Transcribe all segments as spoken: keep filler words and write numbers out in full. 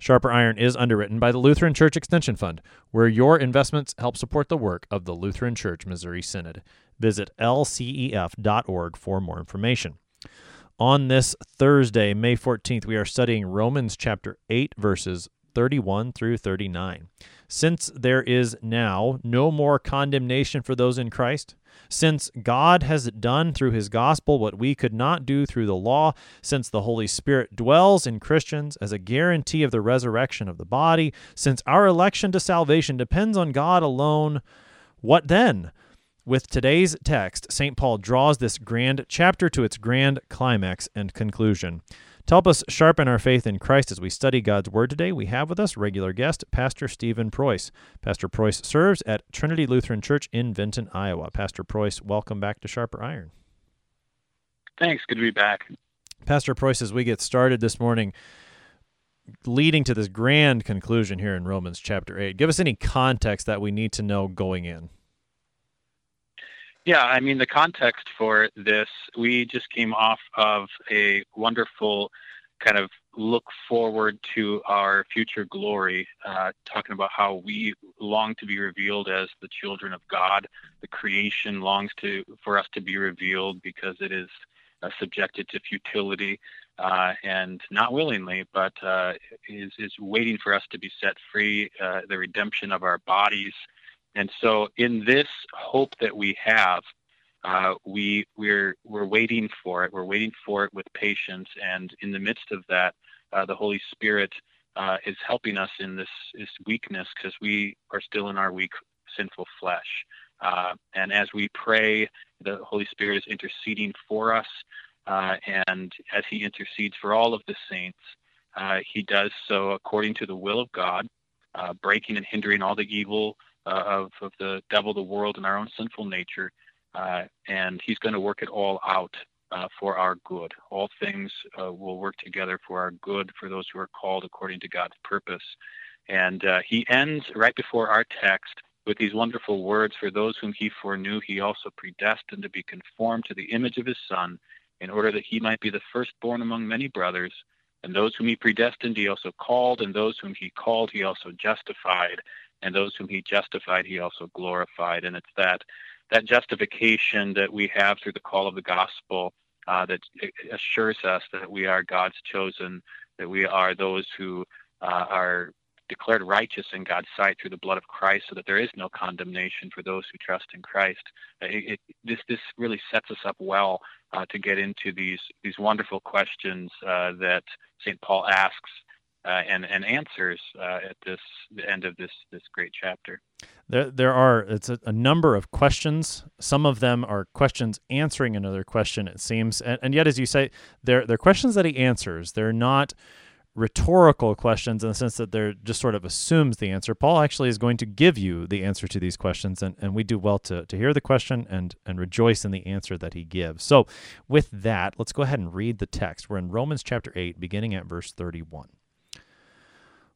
Sharper Iron is underwritten by the Lutheran Church Extension Fund, where your investments help support the work of the Lutheran Church Missouri Synod. Visit L C E F dot org for more information. On this Thursday, May fourteenth, we are studying Romans chapter eight, verses thirty-one through thirty-nine. Since there is now no more condemnation for those in Christ, since God has done through his gospel what we could not do through the law, since the Holy Spirit dwells in Christians as a guarantee of the resurrection of the body, since our election to salvation depends on God alone, what then? With today's text, Saint Paul draws this grand chapter to its grand climax and conclusion. To help us sharpen our faith in Christ as we study God's Word today, we have with us regular guest, Pastor Stephen Preuss. Pastor Preuss serves at Trinity Lutheran Church in Vinton, Iowa. Pastor Preuss, welcome back to Sharper Iron. Thanks. Good to be back. Pastor Preuss, as we get started this morning, leading to this grand conclusion here in Romans chapter eight, give us any context that we need to know going in. Yeah, I mean, the context for this, we just came off of a wonderful kind of look forward to our future glory, uh, talking about how we long to be revealed as the children of God. The creation longs to for us to be revealed because it is uh, subjected to futility uh, and not willingly, but uh, is, is waiting for us to be set free, uh, the redemption of our bodies. And so in this hope that we have, uh, we, we're we're waiting for it. We're waiting for it with patience. And in the midst of that, uh, the Holy Spirit uh, is helping us in this, this weakness because we are still in our weak, sinful flesh. Uh, and as we pray, the Holy Spirit is interceding for us. Uh, and as he intercedes for all of the saints, uh, he does so according to the will of God, uh, breaking and hindering all the evil Uh, of, of the devil, the world, and our own sinful nature, uh, and he's going to work it all out uh, for our good. All things uh, will work together for our good for those who are called according to God's purpose. And uh, he ends right before our text with these wonderful words, "For those whom he foreknew, he also predestined to be conformed to the image of his Son, in order that he might be the firstborn among many brothers. And those whom he predestined, he also called, and those whom he called, he also justified. And those whom he justified, he also glorified." And it's that that justification that we have through the call of the gospel uh, that assures us that we are God's chosen, that we are those who uh, are declared righteous in God's sight through the blood of Christ, so that there is no condemnation for those who trust in Christ. It, it, this this really sets us up well uh, to get into these, these wonderful questions uh, that Saint Paul asks Uh, and, and answers uh, at this the end of this this great chapter. There there are it's a, a number of questions. Some of them are questions answering another question, it seems. And, and yet, as you say, they're, they're questions that he answers. They're not rhetorical questions in the sense that they're just sort of assumes the answer. Paul actually is going to give you the answer to these questions, and, and we do well to, to hear the question and, and rejoice in the answer that he gives. So with that, let's go ahead and read the text. We're in Romans chapter eight, beginning at verse thirty-one.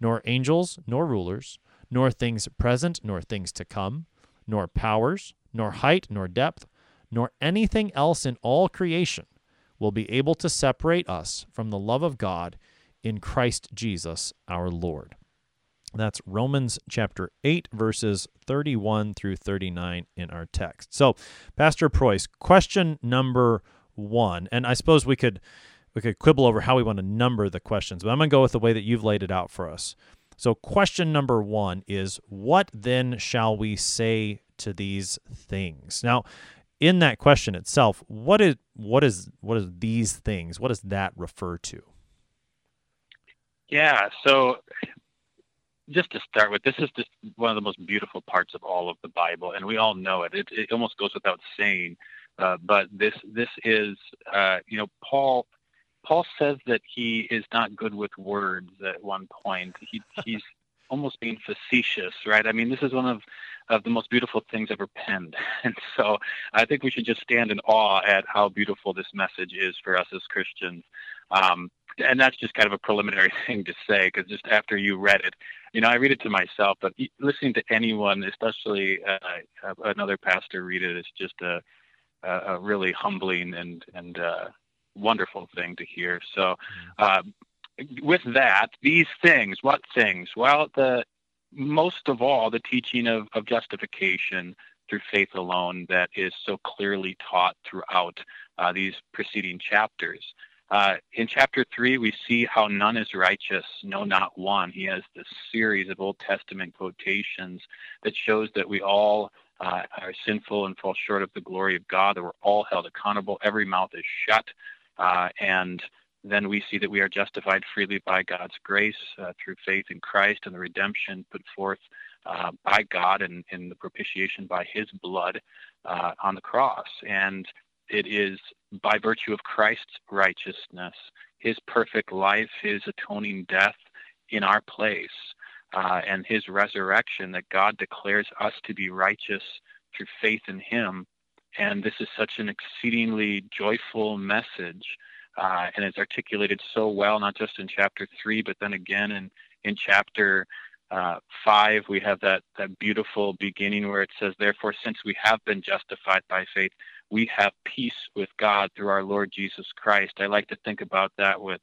nor angels, nor rulers, nor things present, nor things to come, nor powers, nor height, nor depth, nor anything else in all creation will be able to separate us from the love of God in Christ Jesus our Lord. That's Romans chapter eight, verses thirty-one through thirty-nine in our text. So, Pastor Preuss, question number one, and I suppose we could we could quibble over how we want to number the questions, but I'm going to go with the way that you've laid it out for us. So, question number one is, what then shall we say to these things? Now, in that question itself, what is what is what is these things? What does that refer to? Yeah, so just to start with, this is just one of the most beautiful parts of all of the Bible, and we all know it. It, it almost goes without saying, uh, but this this is, uh, you know, Paul Paul says that he is not good with words at one point. He, he's almost being facetious, right? I mean, this is one of, of the most beautiful things ever penned. And so I think we should just stand in awe at how beautiful this message is for us as Christians. Um, and that's just kind of a preliminary thing to say, because just after you read it, you know, I read it to myself, but listening to anyone, especially uh, another pastor read it, it's just a, a really humbling and, and uh, wonderful thing to hear. So uh, with that, these things, what things? Well, the most of all, the teaching of, of justification through faith alone that is so clearly taught throughout uh, these preceding chapters. Uh, in chapter three, we see how none is righteous, no, not one. He has this series of Old Testament quotations that shows that we all uh, are sinful and fall short of the glory of God, that we're all held accountable, every mouth is shut, uh, and then we see that we are justified freely by God's grace uh, through faith in Christ and the redemption put forth uh, by God and in the propitiation by his blood uh, on the cross. And it is by virtue of Christ's righteousness, his perfect life, his atoning death in our place, uh, and his resurrection that God declares us to be righteous through faith in him. And this is such an exceedingly joyful message. Uh, and it's articulated so well, not just in chapter three, but then again in, in chapter uh, five, we have that, that beautiful beginning where it says, therefore, since we have been justified by faith, we have peace with God through our Lord Jesus Christ. I like to think about that with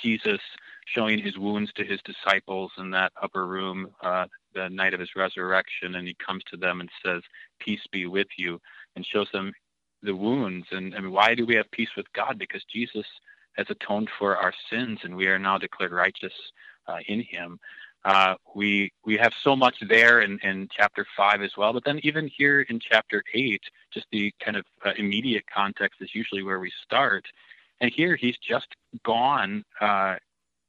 Jesus showing his wounds to his disciples in that upper room uh, the night of his resurrection, and he comes to them and says, peace be with you, and shows them the wounds. And, and why do we have peace with God? Because Jesus has atoned for our sins, and we are now declared righteous uh, in him. Uh, we we have so much there in, in chapter five as well, but then even here in chapter eight, just the kind of uh, immediate context is usually where we start. And here he's just gone uh,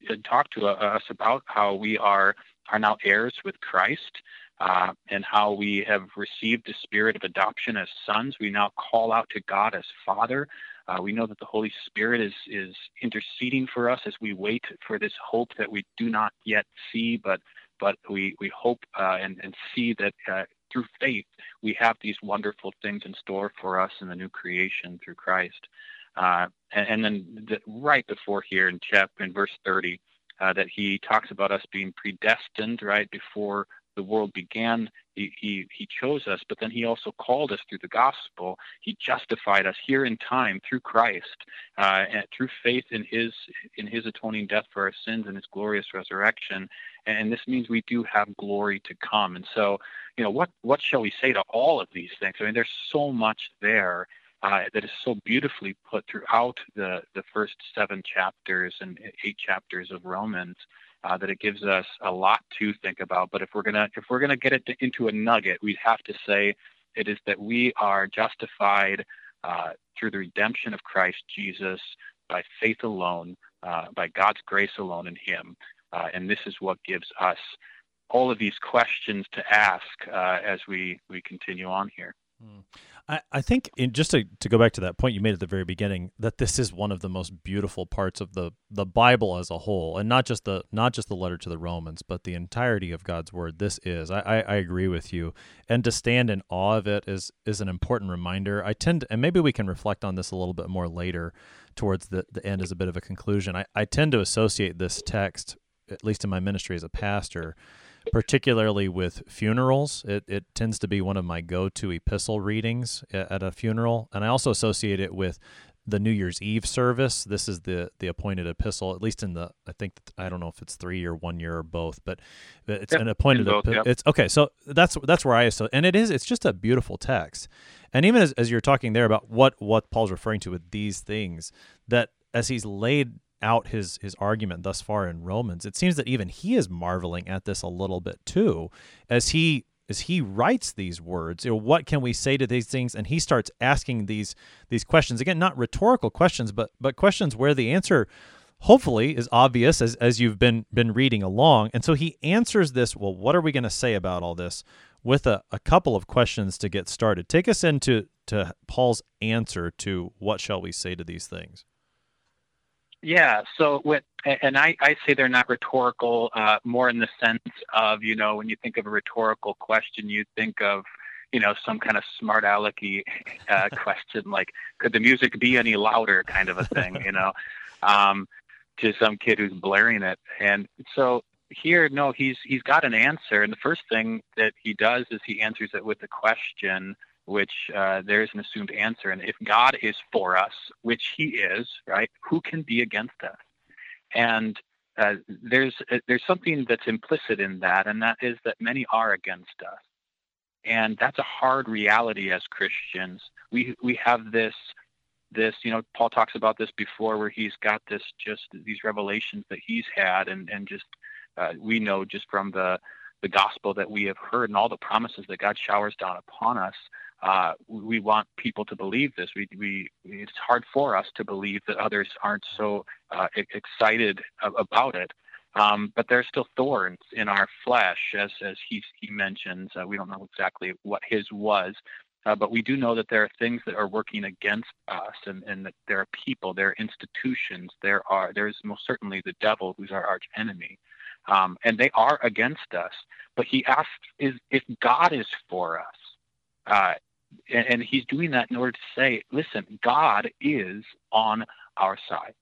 and talked to us about how we are, are now heirs with Christ, Uh, and how we have received the spirit of adoption as sons. We now call out to God as Father. Uh, we know that the Holy Spirit is is interceding for us as we wait for this hope that we do not yet see, but but we, we hope uh, and, and see that uh, through faith we have these wonderful things in store for us in the new creation through Christ. Uh, and, and then the, right before here in chapter, in verse thirty, uh, that he talks about us being predestined right before the world began. He, he he chose us, but then he also called us through the gospel. He justified us here in time through Christ, uh, and through faith in his in his atoning death for our sins and his glorious resurrection. And this means we do have glory to come. And so, you know, what what shall we say to all of these things? I mean, there's so much there uh, that is so beautifully put throughout the the first seven chapters and eight chapters of Romans. Uh, that it gives us a lot to think about, but if we're gonna if we're gonna get it to, into a nugget, we'd have to say it is that we are justified uh, through the redemption of Christ Jesus by faith alone, uh, by God's grace alone in Him, uh, and this is what gives us all of these questions to ask uh, as we we continue on here. Mm. I, I think in, just to, to go back to that point you made at the very beginning, that this is one of the most beautiful parts of the, the Bible as a whole, and not just the not just the letter to the Romans, but the entirety of God's Word. This is I, I, I agree with you, and to stand in awe of it is is an important reminder. I tend to, and maybe we can reflect on this a little bit more later, towards the the end as a bit of a conclusion. I, I tend to associate this text, at least in my ministry as a pastor, particularly with funerals. It, it tends to be one of my go-to epistle readings at a funeral, and I also associate it with the New Year's Eve service. This is the the appointed epistle, at least in the, I think, I don't know if it's three or one year or both, but it's yep, an appointed epistle. Yep. It's okay. So that's, that's where I, associate, and it is, it's just a beautiful text. And even as, as you're talking there about what, what Paul's referring to with these things, that as he's laid out his, his argument thus far in Romans, it seems that even he is marveling at this a little bit too, as he, as he writes these words, you know, what can we say to these things? And he starts asking these these questions. Again, not rhetorical questions, but but questions where the answer hopefully is obvious as, as you've been been reading along. And so he answers this, well, what are we going to say about all this, with a, a couple of questions to get started. Take us into to Paul's answer to what shall we say to these things. Yeah, so with, and I, I say they're not rhetorical, uh, more in the sense of, you know, when you think of a rhetorical question, you think of, you know, some kind of smart alecky uh, question, like, could the music be any louder kind of a thing, you know, um, to some kid who's blaring it. And so here, no, he's he's got an answer. And the first thing that he does is he answers it with a question, which uh, there is an assumed answer. And if God is for us, which he is, right, who can be against us? And uh, there's there's something that's implicit in that, and that is that many are against us. And that's a hard reality as Christians. We we have this, this you know, Paul talks about this before, where he's got this, just these revelations that he's had, and, and just uh, we know just from the, the gospel that we have heard and all the promises that God showers down upon us. Uh, we want people to believe this. We, we, it's hard for us to believe that others aren't so uh, excited about it. Um, but there's still thorns in our flesh, as as he he mentions. Uh, we don't know exactly what his was, uh, but we do know that there are things that are working against us, and, and that there are people, there are institutions, there are there is most certainly the devil, who's our arch enemy, um, and they are against us. But he asks, is if God is for us. Uh, And he's doing that in order to say, listen, God is on our side.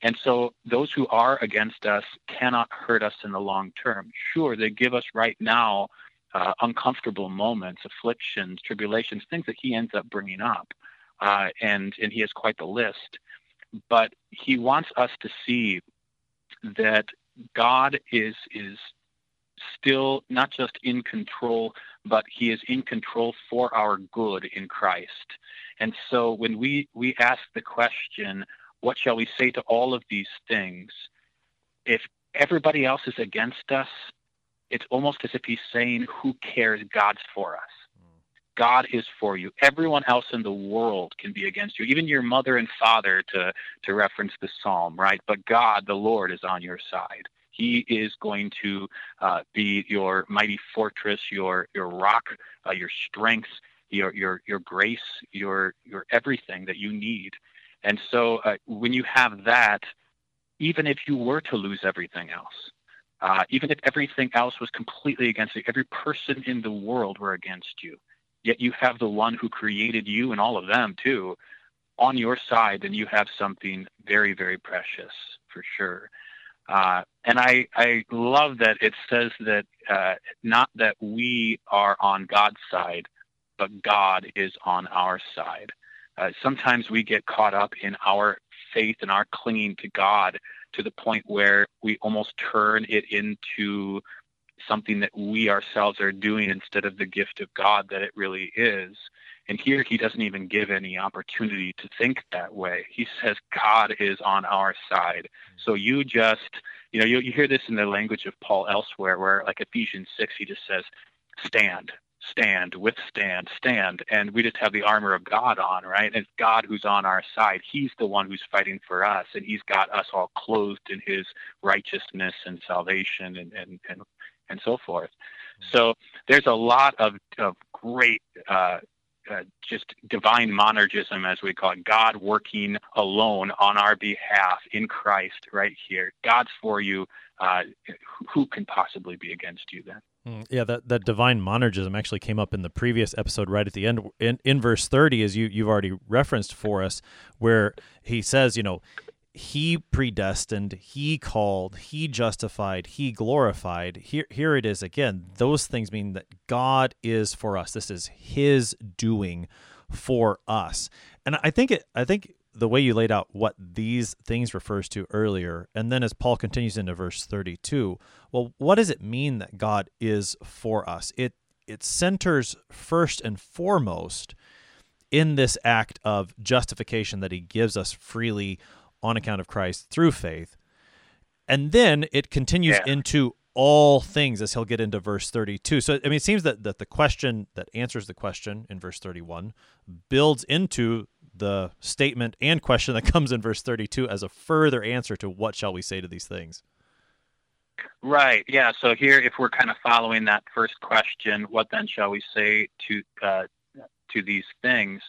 And so those who are against us cannot hurt us in the long term. Sure, they give us right now uh, uncomfortable moments, afflictions, tribulations, things that he ends up bringing up. Uh, and, and he has quite the list. But he wants us to see that God is is. still not just in control, but he is in control for our good in Christ. And so when we, we ask the question, what shall we say to all of these things? If everybody else is against us, it's almost as if he's saying, who cares? God's for us. God is for you. Everyone else in the world can be against you, even your mother and father, to, to reference the Psalm, right? But God, the Lord, is on your side. He is going to uh, be your mighty fortress, your your rock, uh, your strength, your your your grace, your your everything that you need. And so, uh, when you have that, even if you were to lose everything else, uh, even if everything else was completely against you, every person in the world were against you, yet you have the one who created you and all of them too on your side, then you have something very, very precious for sure. Uh, and I, I love that it says that uh, not that we are on God's side, but God is on our side. Uh, sometimes we get caught up in our faith and our clinging to God to the point where we almost turn it into something that we ourselves are doing instead of the gift of God that it really is. And here he doesn't even give any opportunity to think that way. He says, God is on our side. So you just, you know, you, you hear this in the language of Paul elsewhere, where like Ephesians six, he just says, stand, stand, withstand, stand. And we just have the armor of God on, right? And it's God who's on our side. He's the one who's fighting for us. And he's got us all clothed in his righteousness and salvation and, and, and, and so forth. So there's a lot of, of great, uh, Uh, just divine monergism, as we call it, God working alone on our behalf in Christ right here. God's for you. Uh, who can possibly be against you then? Mm, yeah, that, that divine monergism actually came up in the previous episode right at the end, in, in verse thirty, as you, you've already referenced for us, where he says, you know, He predestined, he called, he justified, he glorified. Here, here it is again. Those things mean that God is for us. This is his doing for us. And I think it, I think the way you laid out what these things refers to earlier, and then as Paul continues into verse thirty-two, well, what does it mean that God is for us? It it centers first and foremost in this act of justification that he gives us freely on account of Christ through faith. And then it continues yeah. into all things, as he'll get into verse thirty-two. So, I mean, it seems that, that the question that answers the question in verse thirty-one builds into the statement and question that comes in verse thirty-two as a further answer to what shall we say to these things. Right, yeah. So here, if we're kind of following that first question, what then shall we say to uh, to these things?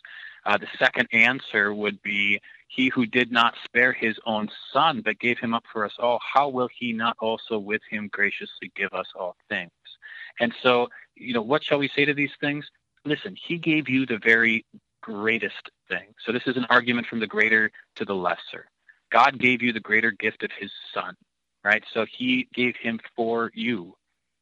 Uh, the second answer would be, he who did not spare his own son, but gave him up for us all, how will he not also with him graciously give us all things? And so, you know, what shall we say to these things? Listen, he gave you the very greatest thing. So this is an argument from the greater to the lesser. God gave you the greater gift of his son, right? So he gave him for you,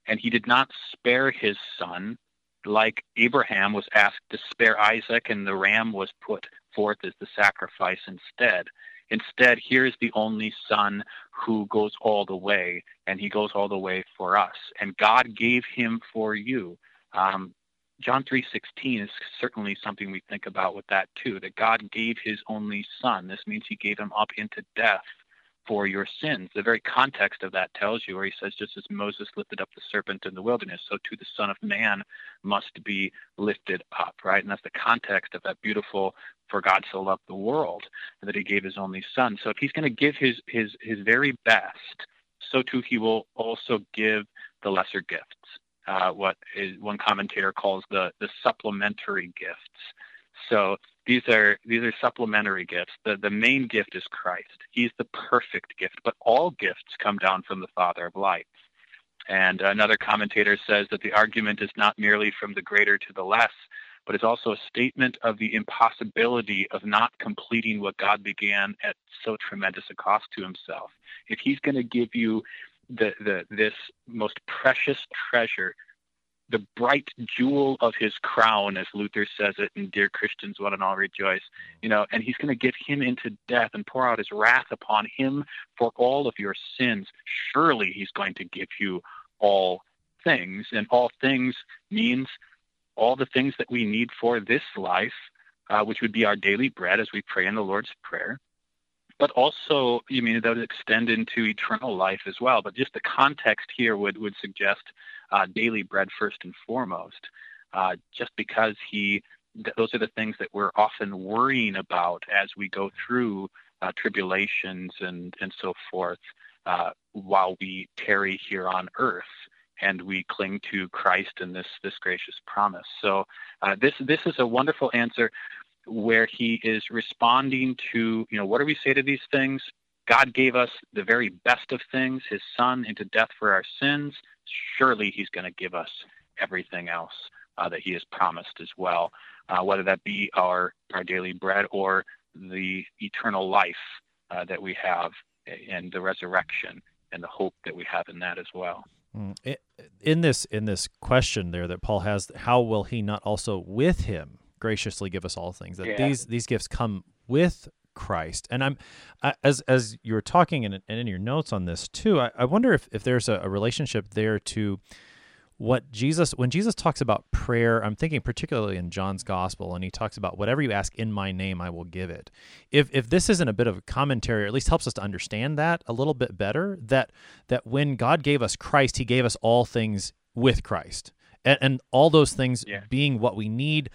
and he did not spare his son, like Abraham was asked to spare Isaac, and the ram was put forth as the sacrifice instead. Instead, here is the only son who goes all the way, and he goes all the way for us. And God gave him for you. Um, John three sixteen is certainly something we think about with that too, that God gave his only son. This means he gave him up into death for your sins. The very context of that tells you where he says, just as Moses lifted up the serpent in the wilderness, so too the Son of Man must be lifted up, right? And that's the context of that beautiful, for God so loved the world that he gave his only son. So if he's going to give his, his, his very best, so too he will also give the lesser gifts, uh, what is, one commentator calls the, the supplementary gifts. So these are these are supplementary gifts. The, the main gift is Christ. He's the perfect gift, but all gifts come down from the Father of lights. And another commentator says that the argument is not merely from the greater to the less, but is also a statement of the impossibility of not completing what God began at so tremendous a cost to himself. If he's going to give you the, the this most precious treasure, the bright jewel of his crown, as Luther says it, and dear Christians, one and all rejoice, you know, and he's going to give him into death and pour out his wrath upon him for all of your sins. Surely he's going to give you all things, and all things means all the things that we need for this life, uh, which would be our daily bread as we pray in the Lord's Prayer. But also, you mean, that would extend into eternal life as well. But just the context here would, would suggest uh, daily bread first and foremost, uh, just because he, th- those are the things that we're often worrying about as we go through uh, tribulations and, and so forth uh, while we tarry here on earth. And we cling to Christ in this, this gracious promise. So uh, this, this is a wonderful answer, where he is responding to, you know, what do we say to these things? God gave us the very best of things, his son into death for our sins. Surely he's going to give us everything else uh, that he has promised as well, uh, whether that be our, our daily bread or the eternal life uh, that we have and the resurrection and the hope that we have in that as well. In this, in this question there that Paul has, how will he not also with him graciously give us all things, that yeah. these these gifts come with Christ. And I'm I, as as you were talking and, and in your notes on this too, I, I wonder if, if there's a, a relationship there to what Jesus, when Jesus talks about prayer, I'm thinking particularly in John's gospel, and he talks about whatever you ask in my name, I will give it. If if this isn't a bit of a commentary, or at least helps us to understand that a little bit better, that that when God gave us Christ, he gave us all things with Christ. And, and all those things yeah. being what we need.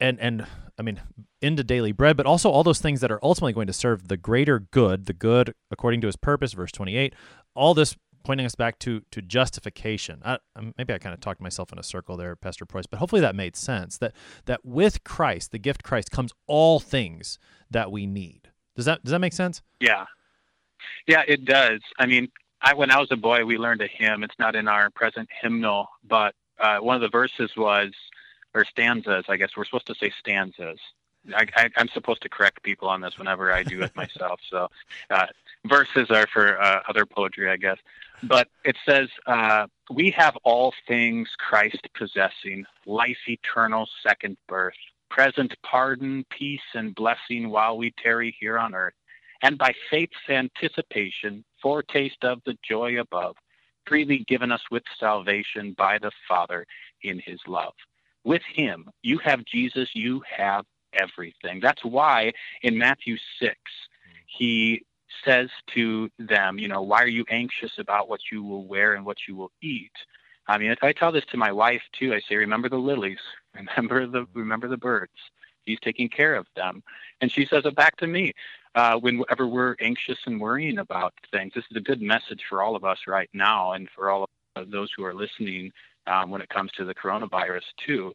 And, and I mean, into daily bread, but also all those things that are ultimately going to serve the greater good, the good according to his purpose, verse twenty-eight, all this pointing us back to to justification. I, maybe I kind of talked myself in a circle there, Pastor Preuss, but hopefully that made sense, that that with Christ, the gift Christ, comes all things that we need. Does that, does that make sense? Yeah. Yeah, it does. I mean, I, when I was a boy, we learned a hymn. It's not in our present hymnal, but uh, one of the verses was, or stanzas, I guess we're supposed to say stanzas. I, I, I'm supposed to correct people on this whenever I do it myself. So uh, verses are for uh, other poetry, I guess. But it says, uh, we have all things Christ possessing, life eternal, second birth, present pardon, peace, and blessing while we tarry here on earth. And by faith's anticipation, foretaste of the joy above, freely given us with salvation by the Father in his love. With him, you have Jesus, you have everything. That's why in Matthew six, he says to them, you know, why are you anxious about what you will wear and what you will eat? I mean, I tell this to my wife too. I say, remember the lilies, remember the, remember the birds. He's taking care of them. And she says it back to me uh, whenever we're anxious and worrying about things. This is a good message for all of us right now and for all of those who are listening um, when it comes to the coronavirus too.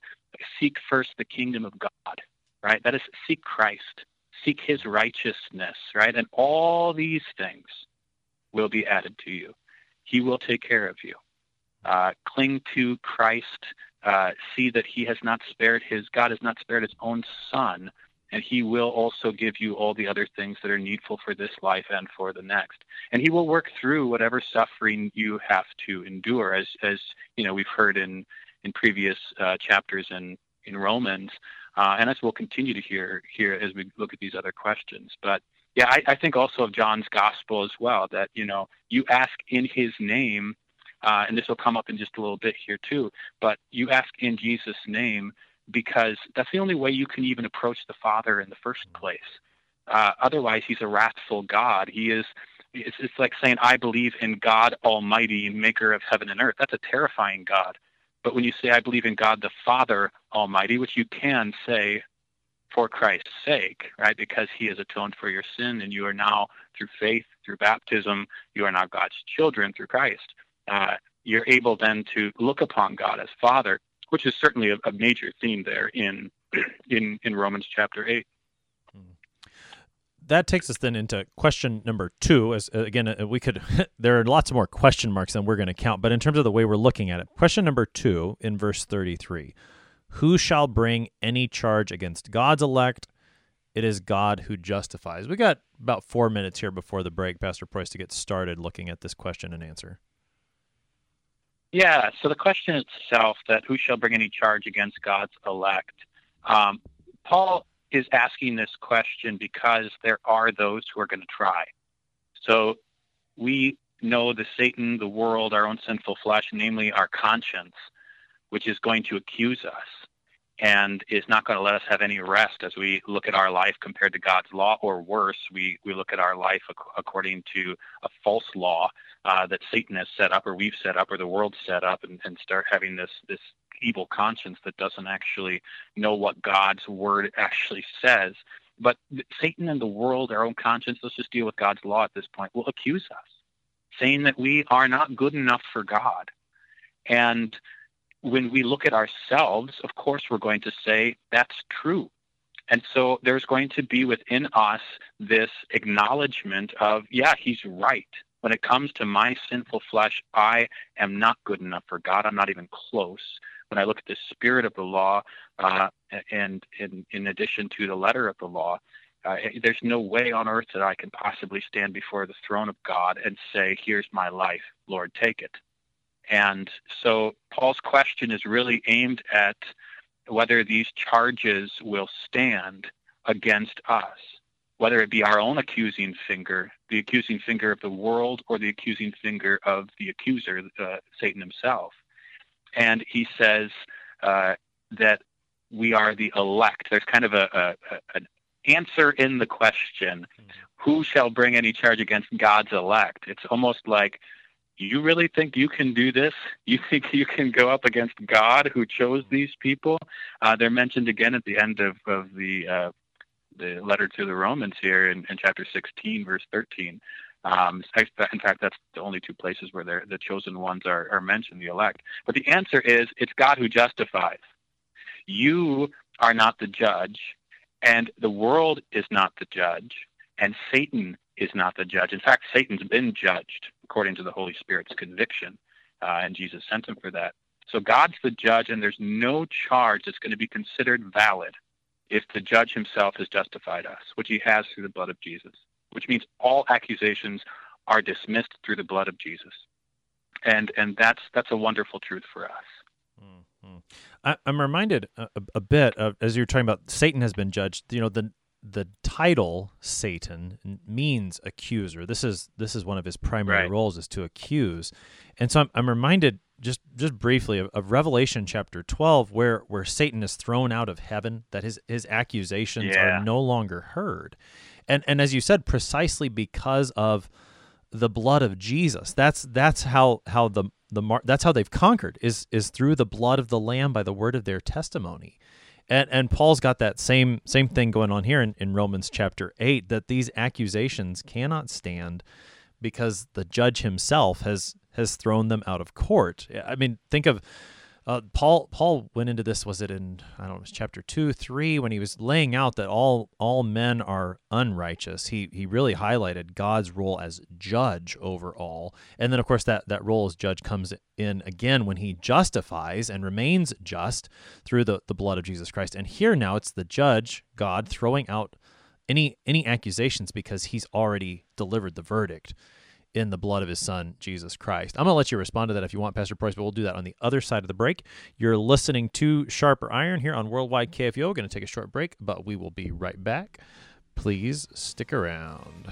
Seek first the kingdom of God, right? That is, seek Christ. Seek his righteousness, right? And all these things will be added to you. He will take care of you. Uh, cling to Christ. Uh, see that he has not spared his, God has not spared his own son, and he will also give you all the other things that are needful for this life and for the next. And he will work through whatever suffering you have to endure. As, as you know, we've heard in, in previous uh, chapters in, in Romans, Uh, and as we'll continue to hear here as we look at these other questions. But yeah, I, I think also of John's gospel as well, that, you know, you ask in his name, uh, and this will come up in just a little bit here too, but you ask in Jesus' name, because that's the only way you can even approach the Father in the first place. Uh, otherwise, he's a wrathful God. He is, it's, it's like saying, I believe in God Almighty, maker of heaven and earth. That's a terrifying God. But when you say, I believe in God the Father Almighty, which you can say for Christ's sake, right, because he has atoned for your sin, and you are now, through faith, through baptism, you are now God's children through Christ. Uh, you're able then to look upon God as Father, which is certainly a, a major theme there in, in in Romans chapter eight. That takes us then into question number two. As again, we could there are lots more question marks than we're going to count, but in terms of the way we're looking at it, question number two in verse thirty-three, who shall bring any charge against God's elect? It is God who justifies. We got about four minutes here before the break, Pastor Preuss, to get started looking at this question and answer. Yeah, so the question itself, that who shall bring any charge against God's elect? Um, Paul is asking this question because there are those who are going to try. So we know the Satan, the world, our own sinful flesh, namely our conscience, which is going to accuse us and is not going to let us have any rest as we look at our life compared to God's law, or worse, we, we look at our life ac- according to a false law uh, that Satan has set up, or we've set up, or the world's set up, and, and start having this this evil conscience that doesn't actually know what God's word actually says. But Satan and the world, our own conscience, let's just deal with God's law at this point, will accuse us, saying that we are not good enough for God. And when we look at ourselves, of course, we're going to say that's true. And so there's going to be within us this acknowledgement of, yeah, he's right. When it comes to my sinful flesh, I am not good enough for God. I'm not even close. When I look at the spirit of the law, uh, and in, in addition to the letter of the law, uh, there's no way on earth that I can possibly stand before the throne of God and say, here's my life, Lord, take it. And so Paul's question is really aimed at whether these charges will stand against us, whether it be our own accusing finger, the accusing finger of the world, or the accusing finger of the accuser, uh, Satan himself. And he says uh, that we are the elect. There's kind of a, a, a an answer in the question, who shall bring any charge against God's elect? It's almost like, you really think you can do this? You think you can go up against God who chose these people? Uh, they're mentioned again at the end of, of the uh, the letter to the Romans here in, in chapter sixteen, verse thirteen. Um, in fact, that's the only two places where the chosen ones are, are mentioned, the elect. But the answer is, it's God who justifies. You are not the judge, and the world is not the judge, and Satan is not the judge. In fact, Satan's been judged according to the Holy Spirit's conviction, uh, and Jesus sent him for that. So God's the judge, and there's no charge that's going to be considered valid if the judge himself has justified us, which he has through the blood of Jesus, which means all accusations are dismissed through the blood of Jesus. And and that's that's a wonderful truth for us. Mm-hmm. I, I'm reminded a, a bit of, as you were talking about, Satan has been judged. You know, the the title Satan means accuser. This is this is one of his primary right. roles, is to accuse. And so I'm, I'm reminded just just briefly of, of Revelation chapter twelve, where where Satan is thrown out of heaven, that his his accusations yeah. are no longer heard. And and as you said, precisely because of the blood of Jesus. That's that's how how the the mar- that's how they've conquered, is is through the blood of the Lamb by the word of their testimony. And and Paul's got that same same thing going on here in, in Romans chapter eight, that these accusations cannot stand because the judge himself has has thrown them out of court. I mean, think of uh, Paul. Paul went into this. Was it in I don't know? It was chapter two, three, when he was laying out that all all men are unrighteous. He he really highlighted God's role as judge over all, and then of course that that role as judge comes in again when he justifies and remains just through the the blood of Jesus Christ. And here now it's the judge, God, throwing out any any accusations because he's already delivered the verdict in the blood of his son, Jesus Christ. I'm going to let you respond to that if you want, Pastor Preuss, but we'll do that on the other side of the break. You're listening to Sharper Iron here on Worldwide K F U O. We're going to take a short break, but we will be right back. Please stick around.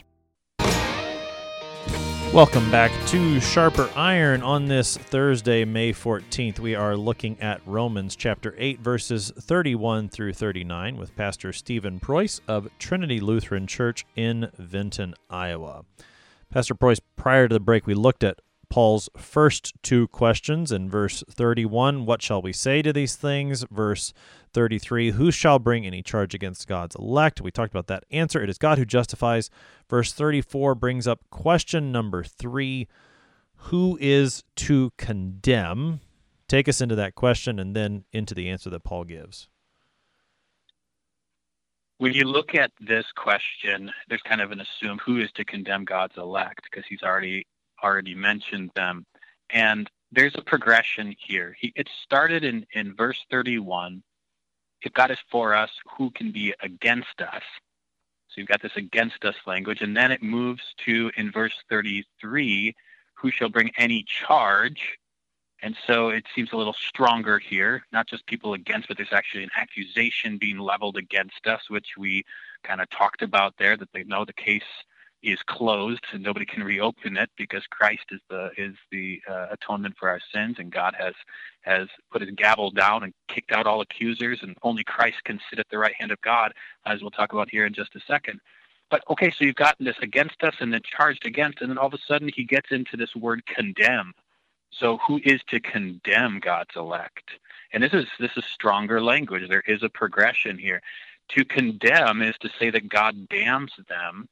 Welcome back to Sharper Iron on this Thursday, May fourteenth. We are looking at Romans chapter eight, verses thirty-one through thirty-nine with Pastor Stephen Preuss of Trinity Lutheran Church in Vinton, Iowa. Pastor Preuss, prior to the break, we looked at Paul's first two questions in verse thirty-one, what shall we say to these things? Verse thirty-three, who shall bring any charge against God's elect? We talked about that answer. It is God who justifies. Verse thirty-four brings up question number three, who is to condemn? Take us into that question and then into the answer that Paul gives. When you look at this question, there's kind of an assume who is to condemn God's elect, because he's already already mentioned them. And there's a progression here. He, it started in, in verse thirty-one. If God is for us, who can be against us? So you've got this against us language. And then it moves to, in verse thirty-three, who shall bring any charge? And so it seems a little stronger here, not just people against, but there's actually an accusation being leveled against us, which we kind of talked about there, that they know the case is closed and nobody can reopen it because Christ is the is the uh, atonement for our sins, and God has has put his gavel down and kicked out all accusers, and only Christ can sit at the right hand of God, as we'll talk about here in just a second. But okay, so you've gotten this against us and then charged against, and then all of a sudden he gets into this word condemn. So who is to condemn God's elect? And this is this is stronger language. There is a progression here. To condemn is to say that God damns them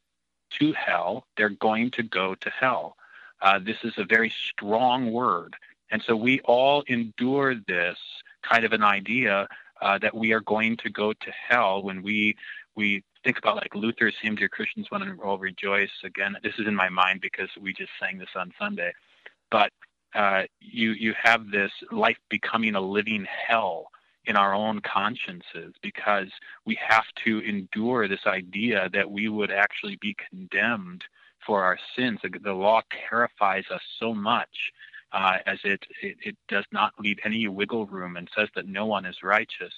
to hell. They're going to go to hell. Uh, this is a very strong word. And so we all endure this kind of an idea uh, that we are going to go to hell when we we think about, like, Luther's hymn, Dear Christians, One and All Rejoice. Again, this is in my mind because we just sang this on Sunday. But uh, you you have this life becoming a living hell in our own consciences, because we have to endure this idea that we would actually be condemned for our sins. The, the law terrifies us so much uh, as it, it, it does not leave any wiggle room and says that no one is righteous.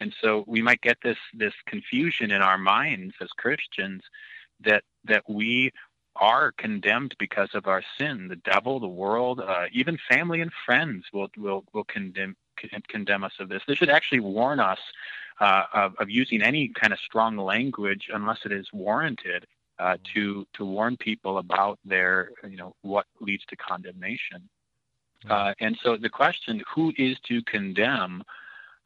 And so we might get this, this confusion in our minds as Christians that, that we are condemned because of our sin. The devil, the world, uh, even family and friends will will will condemn con- condemn us of this. This should actually warn us uh, of, of using any kind of strong language unless it is warranted uh, to to warn people about their, you know, what leads to condemnation. Uh, and so the question, who is to condemn,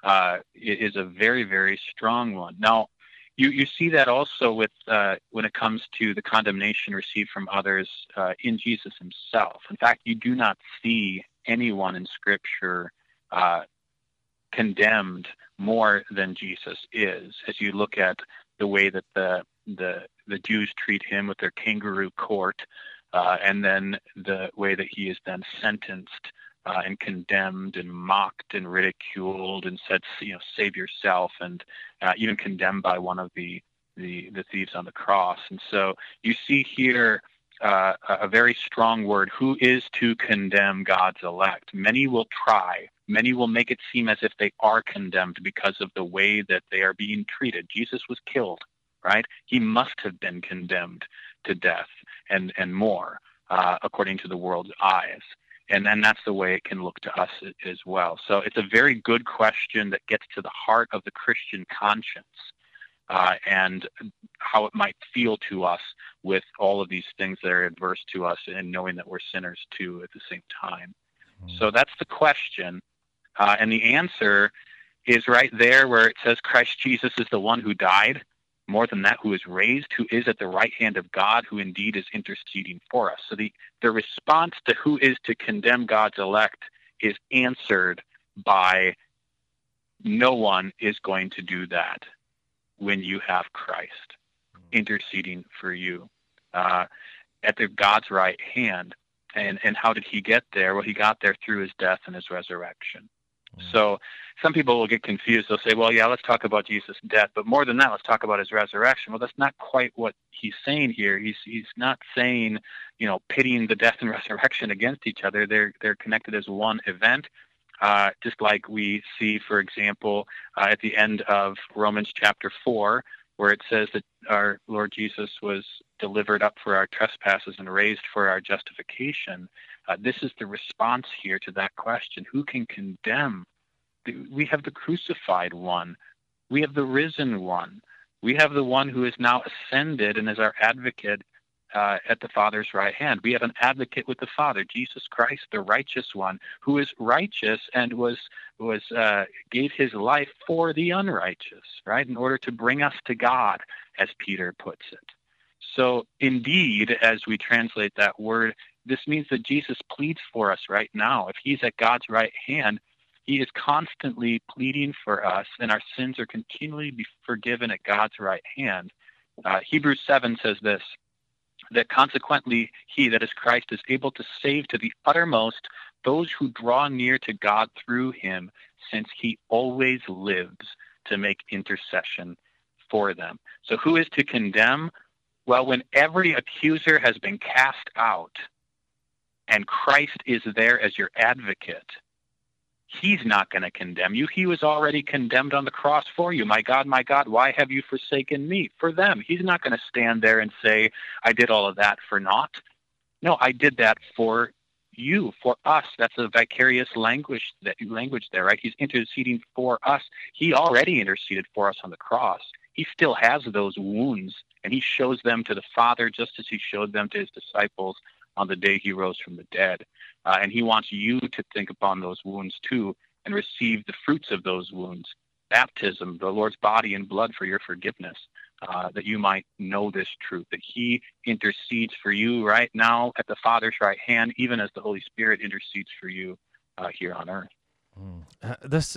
uh, is a very, very strong one. Now, you, you see that also with uh, when it comes to the condemnation received from others uh, in Jesus himself. In fact, you do not see anyone in Scripture uh, condemned more than Jesus is. As you look at the way that the the, the Jews treat him with their kangaroo court, Uh, and then the way that he is then sentenced uh, and condemned and mocked and ridiculed and said, you know, save yourself, and uh, even condemned by one of the, the, the thieves on the cross. And so you see here uh, a very strong word, who is to condemn God's elect? Many will try. Many will make it seem as if they are condemned because of the way that they are being treated. Jesus was killed, right? He must have been condemned to death and, and more, uh, according to the world's eyes. And then that's the way it can look to us as well. So it's a very good question that gets to the heart of the Christian conscience uh, and how it might feel to us with all of these things that are adverse to us and knowing that we're sinners too at the same time. Mm-hmm. So that's the question. Uh, and the answer is right there where it says Christ Jesus is the one who died. More than that, who is raised, who is at the right hand of God, who indeed is interceding for us. So the, the response to who is to condemn God's elect is answered by no one is going to do that when you have Christ interceding for you uh, at the God's right hand. And, and how did he get there? Well, he got there through his death and his resurrection. So some people will get confused. They'll say, well, yeah, let's talk about Jesus' death, but more than that, let's talk about his resurrection. Well, that's not quite what he's saying here. He's he's not saying, you know, pitting the death and resurrection against each other. They're, they're connected as one event, uh, just like we see, for example, uh, at the end of Romans chapter four, where it says that our Lord Jesus was delivered up for our trespasses and raised for our justification. Uh, this is the response here to that question. Who can condemn? We have the crucified one. We have the risen one. We have the one who is now ascended and is our advocate uh, at the Father's right hand. We have an advocate with the Father, Jesus Christ, the righteous one, who is righteous and was was uh, gave his life for the unrighteous, right, in order to bring us to God, as Peter puts it. So indeed, as we translate that word, this means that Jesus pleads for us right now. If he's at God's right hand, he is constantly pleading for us, and our sins are continually be forgiven at God's right hand. Uh, Hebrews seven says this, that consequently he, that is Christ, is able to save to the uttermost those who draw near to God through him, since he always lives to make intercession for them. So who is to condemn? Well, when every accuser has been cast out, and Christ is there as your advocate, he's not going to condemn you. He was already condemned on the cross for you. My God, my God, why have you forsaken me? For them, he's not going to stand there and say, I did all of that for naught. No, I did that for you, for us. That's a vicarious language, that language there, right? He's interceding for us. He already interceded for us on the cross. He still has those wounds, and he shows them to the Father just as he showed them to his disciples on the day he rose from the dead. Uh, and he wants you to think upon those wounds too and receive the fruits of those wounds. Baptism, the Lord's body and blood for your forgiveness, uh, that you might know this truth, that he intercedes for you right now at the Father's right hand, even as the Holy Spirit intercedes for you uh, here on earth. Mm. Uh, this...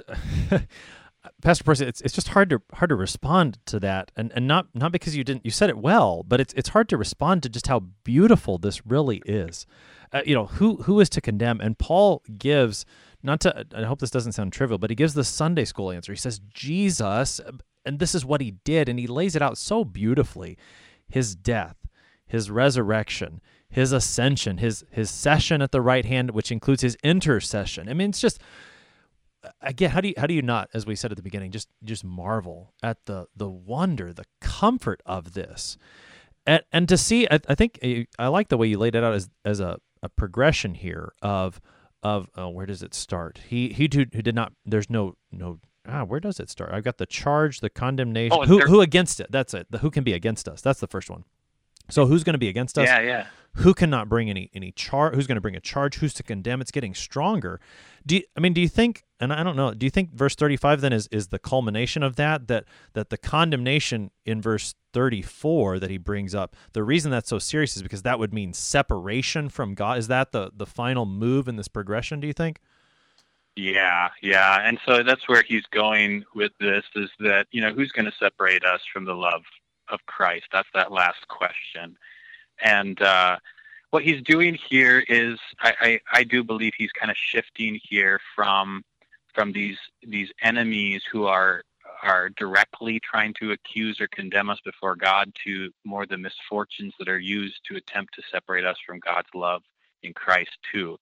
Pastor Preuss, it's it's just hard to hard to respond to that, and and not not because you didn't you said it well, but it's it's hard to respond to just how beautiful this really is. Uh, you know, who who is to condemn? And Paul gives, not to, I hope this doesn't sound trivial, but he gives the Sunday school answer. He says Jesus, and this is what he did, and he lays it out so beautifully: his death, his resurrection, his ascension, his his session at the right hand, which includes his intercession. I mean, it's just. Again, how do you how do you not, as we said at the beginning, just just marvel at the the wonder, the comfort of this? And and to see, I, I think I like the way you laid it out as as a, a progression here of of oh, where does it start? He he who did not. There's no no. Ah, where does it start? I've got the charge, the condemnation. Oh, who there, who against it? That's it. The, who can be against us? That's the first one. So who's going to be against us? Yeah, yeah. Who cannot bring any any charge? Who's going to bring a charge? Who's to condemn? It's getting stronger. Do you, I mean? Do you think? And I don't know. Do you think verse thirty-five then is, is the culmination of that? That that the condemnation in verse thirty-four that he brings up. The reason that's so serious is because that would mean separation from God. Is that the the final move in this progression? Do you think? Yeah, yeah. And so that's where he's going with this, is that, you know, who's going to separate us from the love of Christ? That's that last question. And uh, what he's doing here is, I, I, I do believe he's kind of shifting here from from these these enemies who are are directly trying to accuse or condemn us before God to more the misfortunes that are used to attempt to separate us from God's love in Christ too.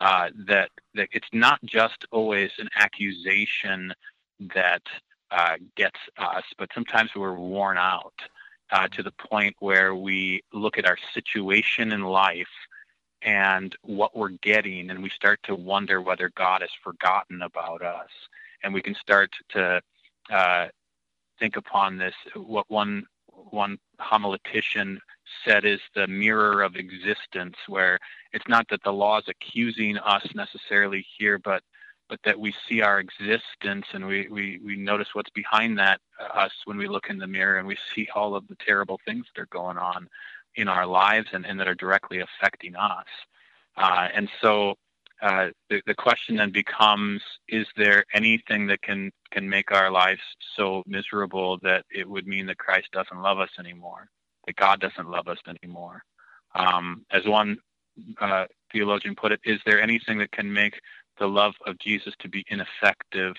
Uh, that, that it's not just always an accusation that uh, gets us, but sometimes we're worn out uh, to the point where we look at our situation in life and what we're getting, and we start to wonder whether God has forgotten about us. And we can start to uh, think upon this, what one one homiletician said is the mirror of existence, where it's not that the law is accusing us necessarily here, but but that we see our existence and we, we, we notice what's behind that uh, us when we look in the mirror, and we see all of the terrible things that are going on in our lives and, and that are directly affecting us. Uh, and so uh, the, the question then becomes, is there anything that can, can make our lives so miserable that it would mean that Christ doesn't love us anymore? That God doesn't love us anymore. Um, as one uh, theologian put it, is there anything that can make the love of Jesus to be ineffective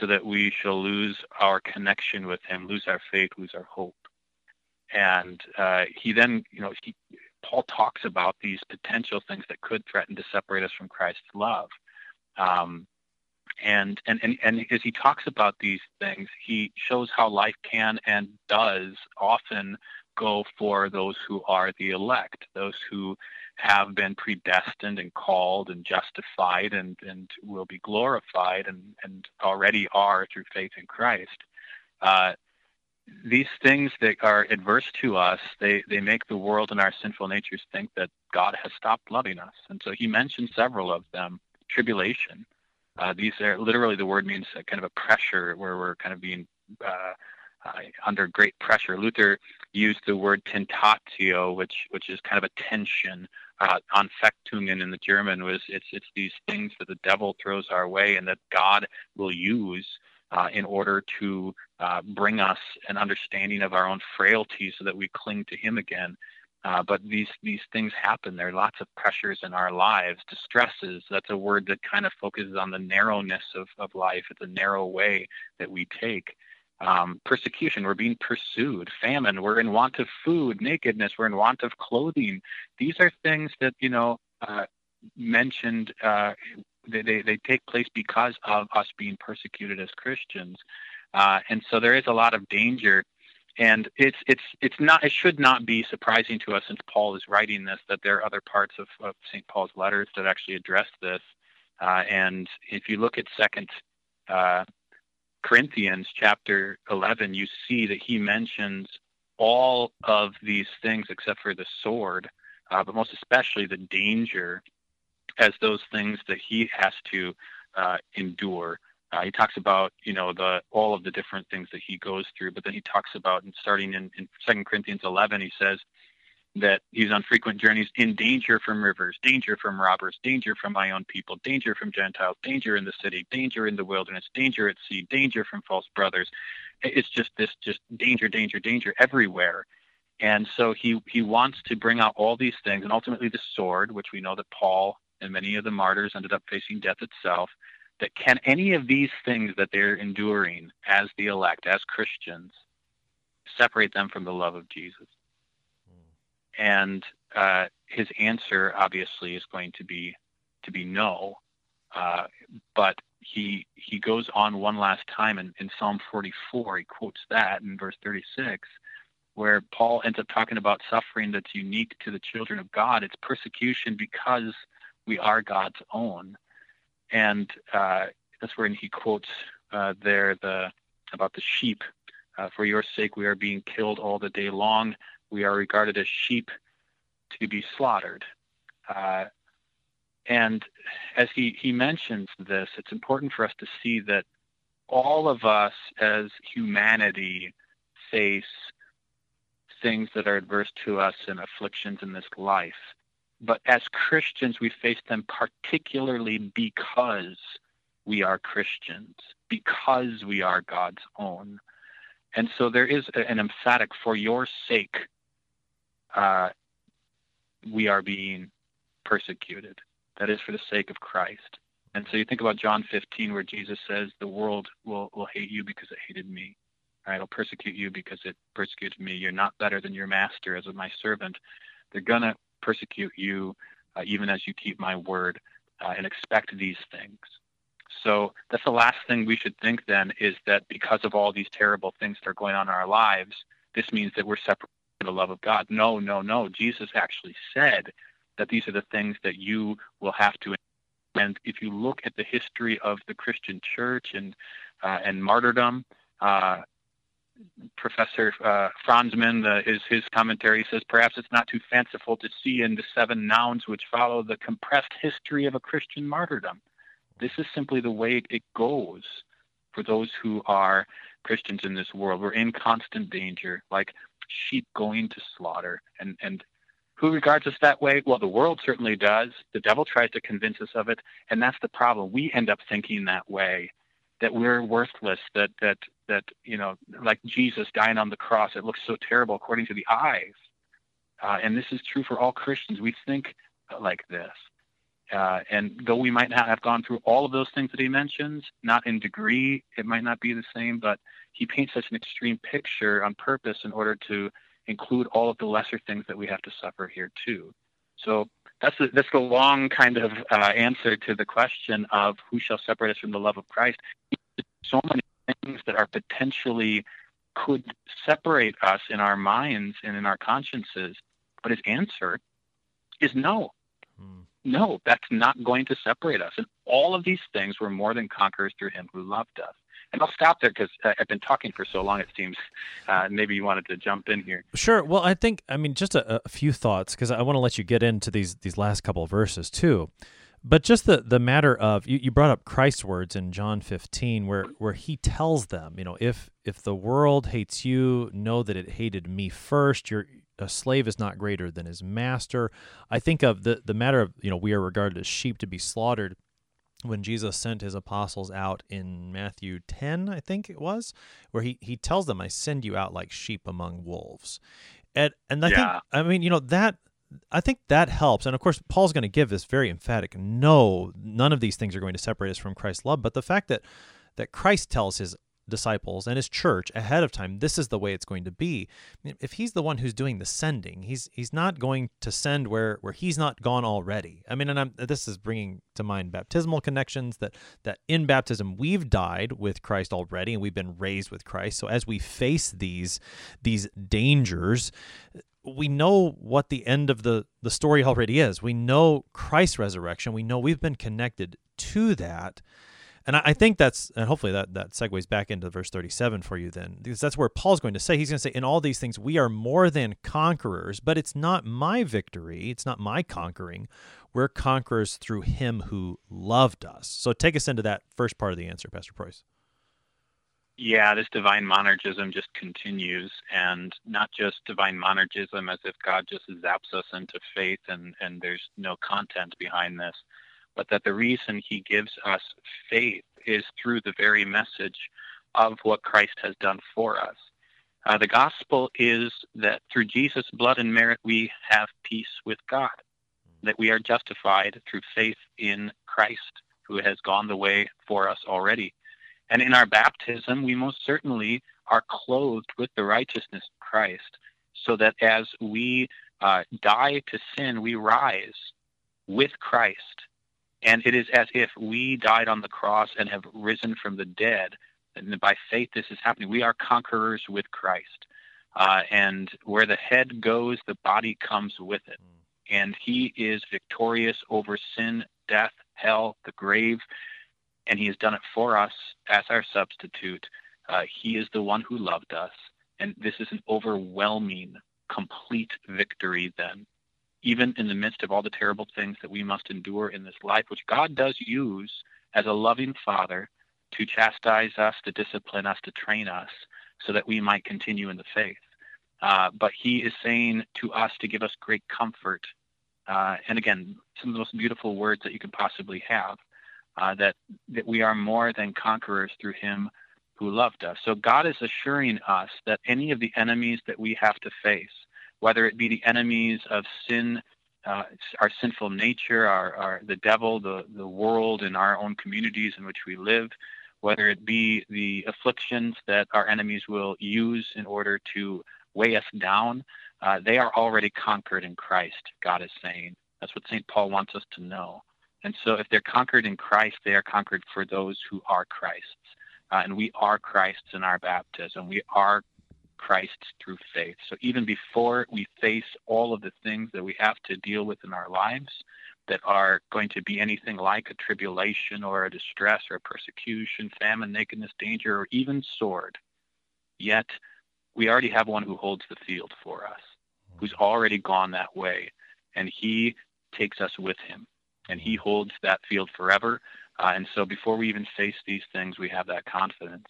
so that we shall lose our connection with him, lose our faith, lose our hope? And uh, he then, you know, he, Paul talks about these potential things that could threaten to separate us from Christ's love. Um, and, and, and, and as he talks about these things, he shows how life can and does often go for those who are the elect, those who have been predestined and called and justified and, and will be glorified and, and already are through faith in Christ. Uh, these things that are adverse to us, they, they make the world and our sinful natures think that God has stopped loving us. And so he mentioned several of them. Tribulation. Uh, these are literally, the word means kind of a pressure where we're kind of being uh, Uh, under great pressure. Luther used the word tentatio, which which is kind of a tension. Uh, Anfechtungen in the German was it's it's these things that the devil throws our way and that God will use uh, in order to uh, bring us an understanding of our own frailty so that we cling to him again. Uh, but these these things happen. There are lots of pressures in our lives. Distresses, that's a word that kind of focuses on the narrowness of, of life. It's a narrow way that we take. Um, persecution, we're being pursued. Famine, we're in want of food. Nakedness, we're in want of clothing. These are things that, you know, uh, mentioned, uh, they, they, they take place because of us being persecuted as Christians. Uh, and so there is a lot of danger. And it's it's it's not it should not be surprising to us, since Paul is writing this, that there are other parts of, of Saint Paul's letters that actually address this. Uh, and if you look at Second uh, Corinthians chapter eleven, you see that he mentions all of these things except for the sword, uh, but most especially the danger as those things that he has to uh, endure. Uh, he talks about, you know, the all of the different things that he goes through, but then he talks about, and starting in, in Second Corinthians eleven, he says that he's on frequent journeys, in danger from rivers, danger from robbers, danger from my own people, danger from Gentiles, danger in the city, danger in the wilderness, danger at sea, danger from false brothers. It's just this, just danger, danger, danger everywhere. And so he, he wants to bring out all these things, and ultimately the sword, which we know that Paul and many of the martyrs ended up facing death itself, that can any of these things that they're enduring as the elect, as Christians, separate them from the love of Jesus? And uh, his answer, obviously, is going to be to be no. Uh, but he he goes on one last time in, in Psalm forty-four. He quotes that in verse thirty-six, where Paul ends up talking about suffering that's unique to the children of God. It's persecution because we are God's own. And uh, that's where he quotes uh, there the about the sheep. Uh, for your sake, we are being killed all the day long. We are regarded as sheep to be slaughtered. Uh, and as he, he mentions this, it's important for us to see that all of us as humanity face things that are adverse to us and afflictions in this life. But as Christians, we face them particularly because we are Christians, because we are God's own. And so there is an emphatic, for your sake, uh, we are being persecuted. That is for the sake of Christ. And so you think about John fifteen, where Jesus says, the world will, will hate you because it hated me. All right, it'll persecute you because it persecuted me. You're not better than your master as my servant. They're going to persecute you uh, even as you keep my word uh, and expect these things. So that's the last thing we should think then, is that because of all these terrible things that are going on in our lives, this means that we're separated from the love of God. No, no, no. Jesus actually said that these are the things that you will have to endure. And if you look at the history of the Christian church and uh, and martyrdom, uh, Professor uh, Franzman, the, his, his commentary says, perhaps it's not too fanciful to see in the seven nouns which follow the compressed history of a Christian martyrdom. This is simply the way it goes for those who are Christians in this world. We're in constant danger, like sheep going to slaughter. And, and who regards us that way? Well, the world certainly does. The devil tries to convince us of it, and that's the problem. We end up thinking that way, that we're worthless, that, that, that you know, like Jesus dying on the cross, it looks so terrible according to the eyes. Uh, and this is true for all Christians. We think like this. Uh, and though we might not have gone through all of those things that he mentions, not in degree, it might not be the same, but he paints such an extreme picture on purpose in order to include all of the lesser things that we have to suffer here too. So that's the, that's the long kind of uh, answer to the question of who shall separate us from the love of Christ. So many things that are potentially could separate us in our minds and in our consciences, but his answer is no. Hmm. No, that's not going to separate us. And all of these things were more than conquerors through him who loved us. And I'll stop there because uh, I've been talking for so long, it seems. Uh, maybe you wanted to jump in here. Sure. Well, I think, I mean, just a, a few thoughts, because I want to let you get into these these last couple of verses too. But just the, the matter of, you, you brought up Christ's words in John fifteen, where where he tells them, you know, if if the world hates you, know that it hated me first. You're A slave is not greater than his master. I think of the, the matter of, you know, we are regarded as sheep to be slaughtered when Jesus sent his apostles out in Matthew ten, I think it was, where he, he tells them, I send you out like sheep among wolves. And, and I yeah. think, I mean, you know, that, I think that helps. And of course, Paul's going to give this very emphatic, no, none of these things are going to separate us from Christ's love. But the fact that, that Christ tells his disciples and his church ahead of time, this is the way it's going to be. If he's the one who's doing the sending, he's he's not going to send where where he's not gone already. I mean, and I'm, this is bringing to mind baptismal connections, that that in baptism we've died with Christ already and we've been raised with Christ. So as we face these these dangers, we know what the end of the, the story already is. We know Christ's resurrection. We know we've been connected to that. And I think that's, and hopefully that, that segues back into verse thirty-seven for you then, because that's where Paul's going to say, he's going to say, in all these things, we are more than conquerors, but it's not my victory, it's not my conquering, we're conquerors through him who loved us. So take us into that first part of the answer, Pastor Preuss. Yeah, this divine monergism just continues, and not just divine monergism as if God just zaps us into faith and, and there's no content behind this, but that the reason he gives us faith is through the very message of what Christ has done for us. Uh, the gospel is that through Jesus' blood and merit, we have peace with God, that we are justified through faith in Christ, who has gone the way for us already. And in our baptism, we most certainly are clothed with the righteousness of Christ, so that as we uh, die to sin, we rise with Christ. And it is as if we died on the cross and have risen from the dead. And by faith, this is happening. We are conquerors with Christ. Uh, and where the head goes, the body comes with it. And he is victorious over sin, death, hell, the grave, and he has done it for us as our substitute. Uh, he is the one who loved us, and this is an overwhelming, complete victory then, even in the midst of all the terrible things that we must endure in this life, which God does use as a loving father to chastise us, to discipline us, to train us, so that we might continue in the faith. Uh, but he is saying to us to give us great comfort. Uh, and again, some of the most beautiful words that you can possibly have, uh, that, that we are more than conquerors through him who loved us. So God is assuring us that any of the enemies that we have to face, whether it be the enemies of sin, uh, our sinful nature, our, our the devil, the, the world, and our own communities in which we live, whether it be the afflictions that our enemies will use in order to weigh us down, uh, they are already conquered in Christ, God is saying. That's what Saint Paul wants us to know. And so if they're conquered in Christ, they are conquered for those who are Christ's. Uh, and we are Christ's in our baptism. We are Christ's through faith. So even before we face all of the things that we have to deal with in our lives, that are going to be anything like a tribulation or a distress or a persecution, famine, nakedness, danger, or even sword. Yet, we already have one who holds the field for us, who's already gone that way, and he takes us with him, and he holds that field forever. Uh, and so before we even face these things, we have that confidence.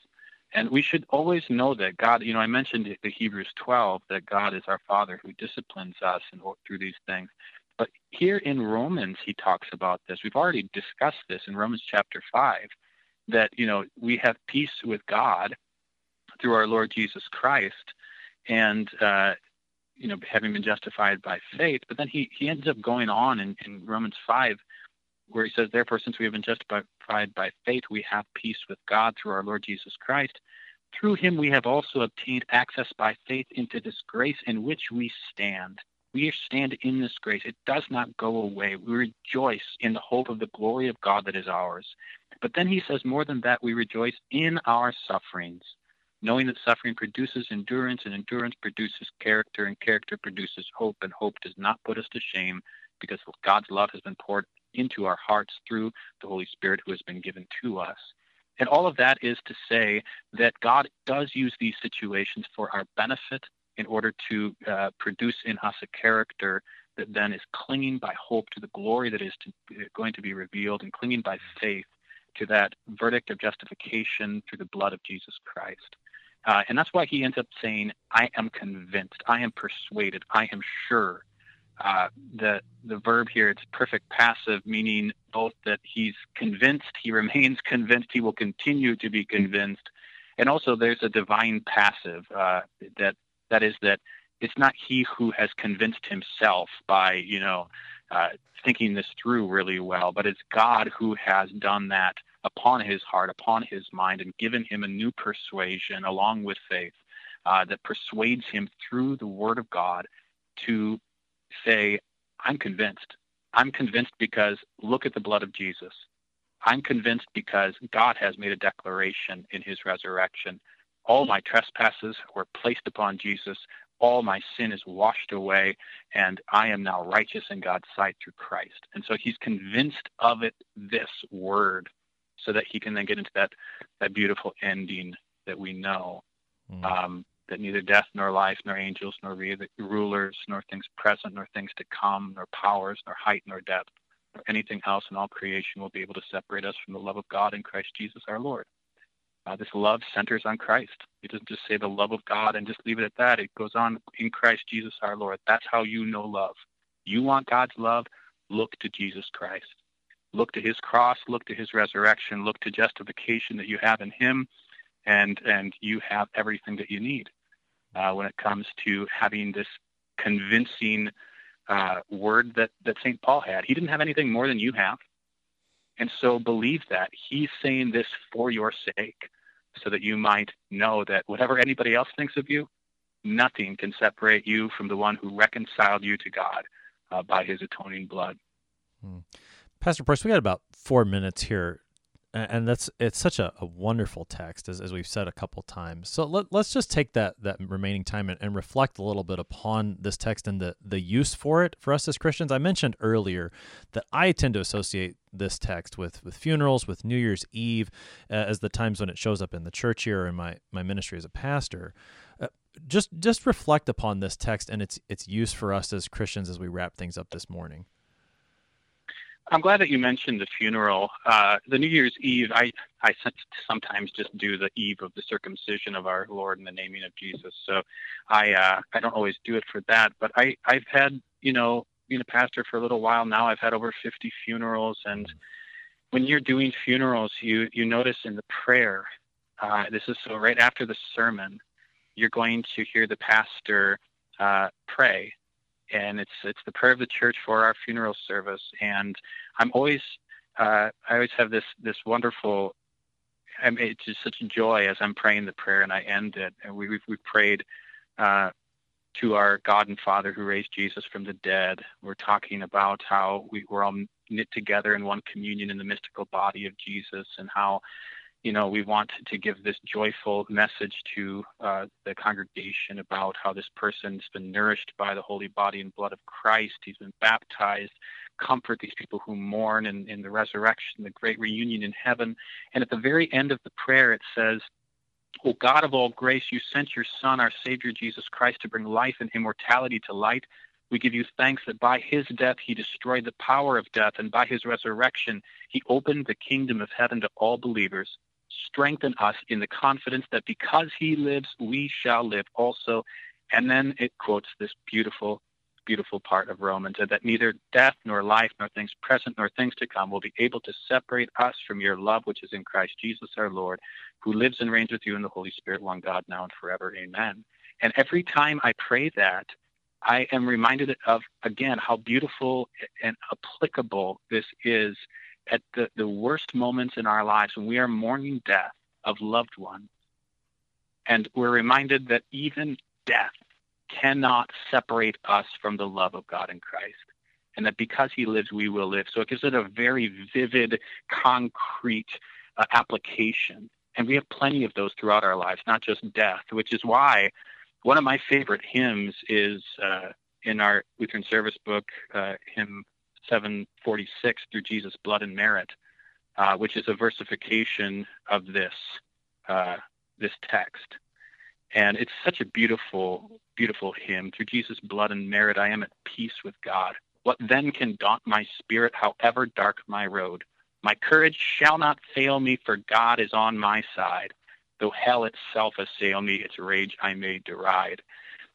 And we should always know that God, you know, I mentioned in Hebrews twelve, that God is our Father who disciplines us and through these things. But here in Romans, he talks about this. We've already discussed this in Romans chapter five, that, you know, we have peace with God through our Lord Jesus Christ and, uh, you know, having been justified by faith. But then he, he ends up going on in, in Romans five, where he says, therefore, since we have been justified by faith, we have peace with God through our Lord Jesus Christ. Through him, we have also obtained access by faith into this grace in which we stand. We stand in this grace. It does not go away. We rejoice in the hope of the glory of God that is ours. But then he says, more than that, we rejoice in our sufferings, knowing that suffering produces endurance, and endurance produces character, and character produces hope, and hope does not put us to shame, because God's love has been poured into our hearts through the Holy Spirit who has been given to us. And all of that is to say that God does use these situations for our benefit, in order to uh, produce in us a character that then is clinging by hope to the glory that is to, uh, going to be revealed, and clinging by faith to that verdict of justification through the blood of Jesus Christ. Uh, and that's why he ends up saying, I am convinced, I am persuaded, I am sure. Uh, the, the verb here, it's perfect passive, meaning both that he's convinced, he remains convinced, he will continue to be convinced. And also there's a divine passive uh, that That is that it's not he who has convinced himself by, you know, uh, thinking this through really well, but it's God who has done that upon his heart, upon his mind, and given him a new persuasion along with faith uh, that persuades him through the word of God to say, I'm convinced. I'm convinced because look at the blood of Jesus. I'm convinced because God has made a declaration in his resurrection. All my trespasses were placed upon Jesus. All my sin is washed away, and I am now righteous in God's sight through Christ. And so he's convinced of it, this word, so that he can then get into that, that beautiful ending that we know, mm. um, that neither death nor life nor angels nor re- rulers nor things present nor things to come nor powers nor height nor depth nor anything else in all creation will be able to separate us from the love of God in Christ Jesus our Lord. Uh, this love centers on Christ. It doesn't just say the love of God and just leave it at that. It goes on in Christ Jesus our Lord. That's how you know love. You want God's love? Look to Jesus Christ. Look to his cross. Look to his resurrection. Look to justification that you have in him, and and you have everything that you need uh, when it comes to having this convincing uh, word that, that Saint Paul had. He didn't have anything more than you have. And so believe that. He's saying this for your sake, so that you might know that whatever anybody else thinks of you, nothing can separate you from the one who reconciled you to God uh, by his atoning blood. Hmm. Pastor Preuss, we got about four minutes here. And that's it's such a, a wonderful text, as, as we've said a couple times. So let, let's just take that that remaining time and, and reflect a little bit upon this text and the, the use for it for us as Christians. I mentioned earlier that I tend to associate this text with, with funerals, with New Year's Eve, uh, as the times when it shows up in the church here or in my, my ministry as a pastor. Uh, just just reflect upon this text and its its use for us as Christians as we wrap things up this morning. I'm glad that you mentioned the funeral. Uh, the New Year's Eve, I, I sometimes just do the eve of the circumcision of our Lord and the naming of Jesus. So I uh, I don't always do it for that. But I, I've had, you know, being a pastor for a little while now, I've had over fifty funerals. And when you're doing funerals, you, you notice in the prayer, uh, this is so right after the sermon, you're going to hear the pastor uh, pray. And it's it's the prayer of the church for our funeral service. And I'm always uh, I always have this this wonderful. I mean, it's just such a joy as I'm praying the prayer and I end it. And we we've, we prayed uh, to our God and Father who raised Jesus from the dead. We're talking about how we we're all knit together in one communion in the mystical body of Jesus, and how you know we want to give this joyful message to uh, the congregation about how this person's been nourished by the holy body and blood of Christ. He's been baptized. Comfort these people who mourn in, in the resurrection, the great reunion in heaven. And at the very end of the prayer, it says, "O God of all grace, you sent your Son, our Savior Jesus Christ, to bring life and immortality to light. We give you thanks that by his death he destroyed the power of death, and by his resurrection he opened the kingdom of heaven to all believers. Strengthen us in the confidence that because he lives, we shall live also." And then it quotes this beautiful, beautiful part of Romans, that neither death nor life nor things present nor things to come will be able to separate us from your love, which is in Christ Jesus our Lord, who lives and reigns with you in the Holy Spirit, one God, now and forever. Amen. And every time I pray that, I am reminded of, again, how beautiful and applicable this is at the, the worst moments in our lives when we are mourning death of loved ones. And we're reminded that even death cannot separate us from the love of God in Christ, and that because he lives, we will live. So it gives it a very vivid, concrete uh, application. And we have plenty of those throughout our lives, not just death, which is why one of my favorite hymns is uh, in our Lutheran Service Book, uh, hymn seven forty-six, through Jesus' blood and merit, uh, which is a versification of this uh, this text. And it's such a beautiful, beautiful hymn. Through Jesus' blood and merit, I am at peace with God. What then can daunt my spirit, however dark my road? My courage shall not fail me, for God is on my side. Though hell itself assail me, its rage I may deride.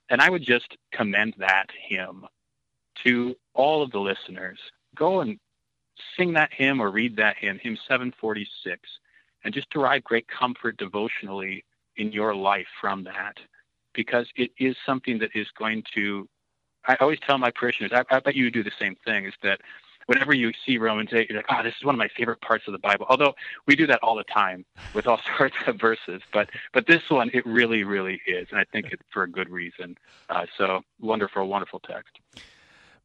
And I would just commend that hymn to all of the listeners. Go and sing that hymn or read that hymn, hymn seven forty-six, and just derive great comfort devotionally in your life from that, because it is something that is going to, I always tell my parishioners, I, I bet you do the same thing, is that whenever you see Romans eight, you're like, oh, this is one of my favorite parts of the Bible. Although we do that all the time with all sorts of verses, but but this one, it really, really is, and I think it's for a good reason. Uh, so wonderful, wonderful text.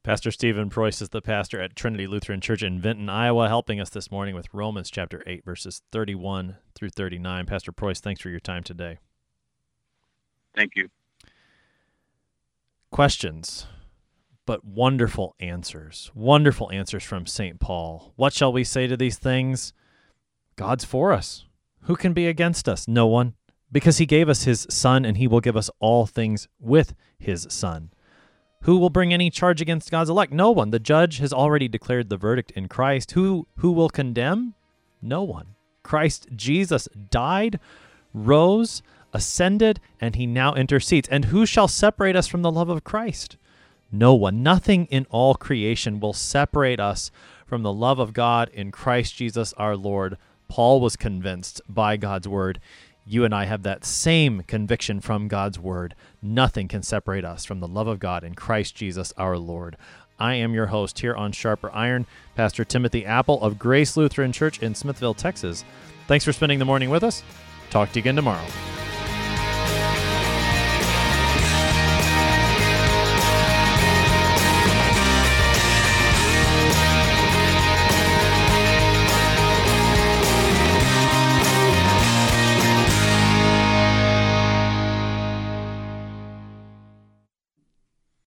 Pastor Stephen Preuss is the pastor at Trinity Lutheran Church in Vinton, Iowa, helping us this morning with Romans chapter eight, verses thirty-one through thirty-nine. Pastor Preuss, thanks for your time today. Thank you. Questions, but wonderful answers. Wonderful answers from Saint Paul. What shall we say to these things? God's for us. Who can be against us? No one. Because he gave us his Son, and he will give us all things with his Son. Who will bring any charge against God's elect? No one. The judge has already declared the verdict in Christ. Who who will condemn? No one. Christ Jesus died, rose, ascended, and he now intercedes. And who shall separate us from the love of Christ? No one. Nothing in all creation will separate us from the love of God in Christ Jesus our Lord. Paul was convinced by God's word. You and I have that same conviction from God's word. Nothing can separate us from the love of God in Christ Jesus our Lord. I am your host here on Sharper Iron, Pastor Timothy Apple of Grace Lutheran Church in Smithville, Texas. Thanks for spending the morning with us. Talk to you again tomorrow.